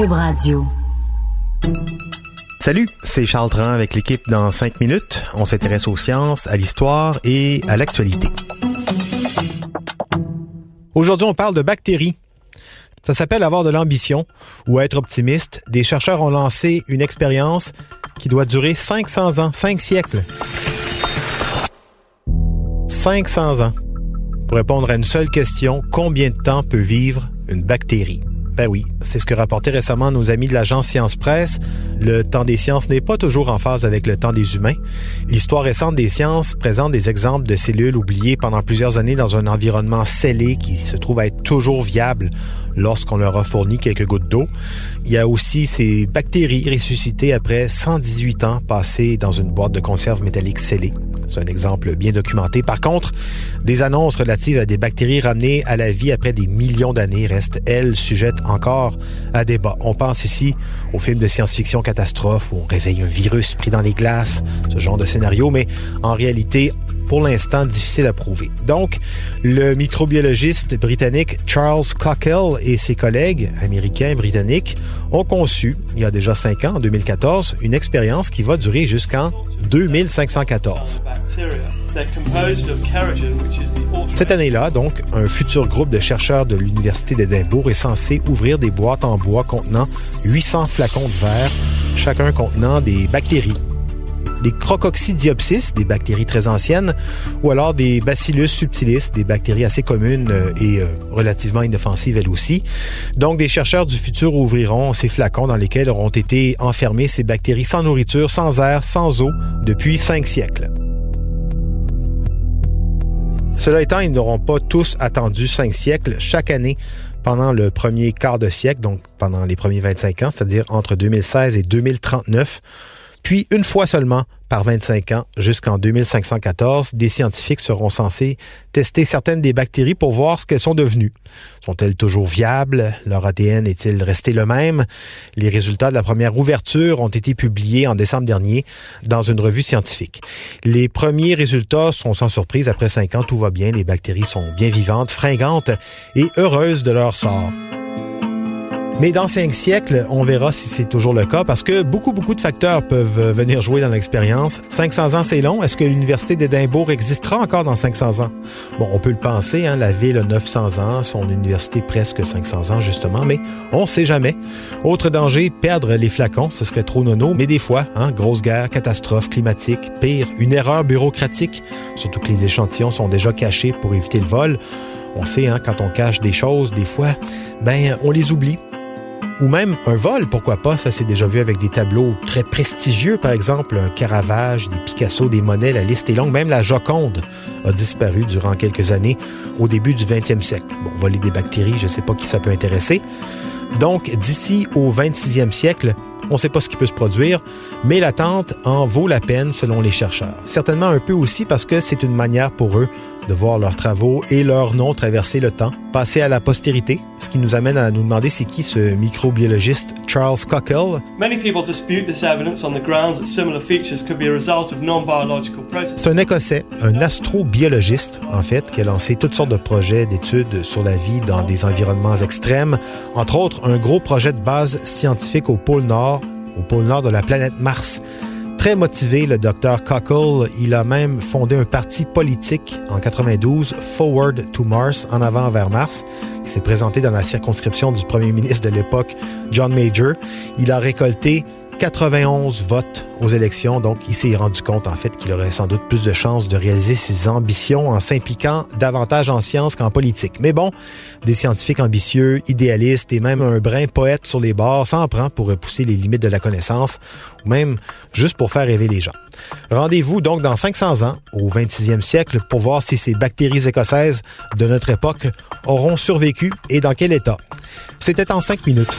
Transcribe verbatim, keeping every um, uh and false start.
Cube Radio. Salut, c'est Charles Tran avec l'équipe Dans cinq minutes. On s'intéresse aux sciences, à l'histoire et à l'actualité. Aujourd'hui, on parle de bactéries. Ça s'appelle avoir de l'ambition ou être optimiste. Des chercheurs ont lancé une expérience qui doit durer cinq cents ans, cinq siècles. cinq cents ans. Pour répondre à une seule question, combien de temps peut vivre une bactérie? Ben oui, c'est ce que rapportaient récemment nos amis de l'agence Science Presse. Le temps des sciences n'est pas toujours en phase avec le temps des humains. L'histoire récente des sciences présente des exemples de cellules oubliées pendant plusieurs années dans un environnement scellé qui se trouve à être toujours viable lorsqu'on leur a fourni quelques gouttes d'eau. Il y a aussi ces bactéries ressuscitées après cent dix-huit ans passés dans une boîte de conserve métallique scellée. C'est un exemple bien documenté. Par contre, des annonces relatives à des bactéries ramenées à la vie après des millions d'années restent, elles, sujettes encore à débat. On pense ici aux films de science-fiction catastrophe où on réveille un virus pris dans les glaces, ce genre de scénario, mais en réalité, pour l'instant, difficile à prouver. Donc, le microbiologiste britannique Charles Cockell et ses collègues américains et britanniques ont conçu, il y a déjà cinq ans, en deux mille quatorze, une expérience qui va durer jusqu'en deux mille cinq cent quatorze. Cette année-là, donc, un futur groupe de chercheurs de l'Université d'Édimbourg est censé ouvrir des boîtes en bois contenant huit cents flacons de verre, chacun contenant des bactéries. Des Chroococcidiopsis, des bactéries très anciennes, ou alors des Bacillus subtilis, des bactéries assez communes et relativement inoffensives elles aussi. Donc, des chercheurs du futur ouvriront ces flacons dans lesquels auront été enfermées ces bactéries sans nourriture, sans air, sans eau, depuis cinq siècles. Cela étant, ils n'auront pas tous attendu cinq siècles. Chaque année, pendant le premier quart de siècle, donc pendant les premiers vingt-cinq ans, c'est-à-dire entre deux mille seize et deux mille trente-neuf, puis, une fois seulement, par vingt-cinq ans, jusqu'en deux mille cinq cent quatorze, des scientifiques seront censés tester certaines des bactéries pour voir ce qu'elles sont devenues. Sont-elles toujours viables? Leur A D N est-il resté le même? Les résultats de la première ouverture ont été publiés en décembre dernier dans une revue scientifique. Les premiers résultats sont sans surprise. Après cinq ans, tout va bien. Les bactéries sont bien vivantes, fringantes et heureuses de leur sort. Mais dans cinq siècles, on verra si c'est toujours le cas parce que beaucoup, beaucoup de facteurs peuvent venir jouer dans l'expérience. cinq cents ans, c'est long. Est-ce que l'Université d'Édimbourg existera encore dans cinq cents ans? Bon, on peut le penser, hein, la ville a neuf cents ans, son université presque cinq cents ans, justement, mais on sait jamais. Autre danger, perdre les flacons, ce serait trop nono, mais des fois, hein, grosse guerre, catastrophe climatique, pire, une erreur bureaucratique, surtout que les échantillons sont déjà cachés pour éviter le vol. On sait, hein, quand on cache des choses, des fois, ben, on les oublie. Ou même un vol, pourquoi pas, ça s'est déjà vu avec des tableaux très prestigieux, par exemple, un Caravage, des Picasso, des Monet, la liste est longue, même la Joconde a disparu durant quelques années au début du vingtième siècle. Bon, voler des bactéries, je ne sais pas qui ça peut intéresser. Donc, d'ici au vingt-sixième siècle, on ne sait pas ce qui peut se produire, mais l'attente en vaut la peine selon les chercheurs. Certainement un peu aussi parce que c'est une manière pour eux de voir leurs travaux et leurs noms traverser le temps, passer à la postérité, ce qui nous amène à nous demander c'est qui ce microbiologiste Charles Cockell. C'est un Écossais, un astrobiologiste en fait, qui a lancé toutes sortes de projets d'études sur la vie dans des environnements extrêmes, entre autres un gros projet de base scientifique au pôle Nord, au pôle Nord de la planète Mars. Très motivé, le docteur Cockell, il a même fondé un parti politique en quatre-vingt-douze, Forward to Mars, en avant vers Mars, qui s'est présenté dans la circonscription du premier ministre de l'époque, John Major. Il a récolté quatre-vingt-onze votes aux élections. Donc, il s'est rendu compte, en fait, qu'il aurait sans doute plus de chances de réaliser ses ambitions en s'impliquant davantage en sciences qu'en politique. Mais bon, des scientifiques ambitieux, idéalistes et même un brin poète sur les bords s'en prend pour repousser les limites de la connaissance ou même juste pour faire rêver les gens. Rendez-vous donc dans cinq cents ans, au vingt-sixième siècle, pour voir si ces bactéries écossaises de notre époque auront survécu et dans quel état. C'était en cinq minutes.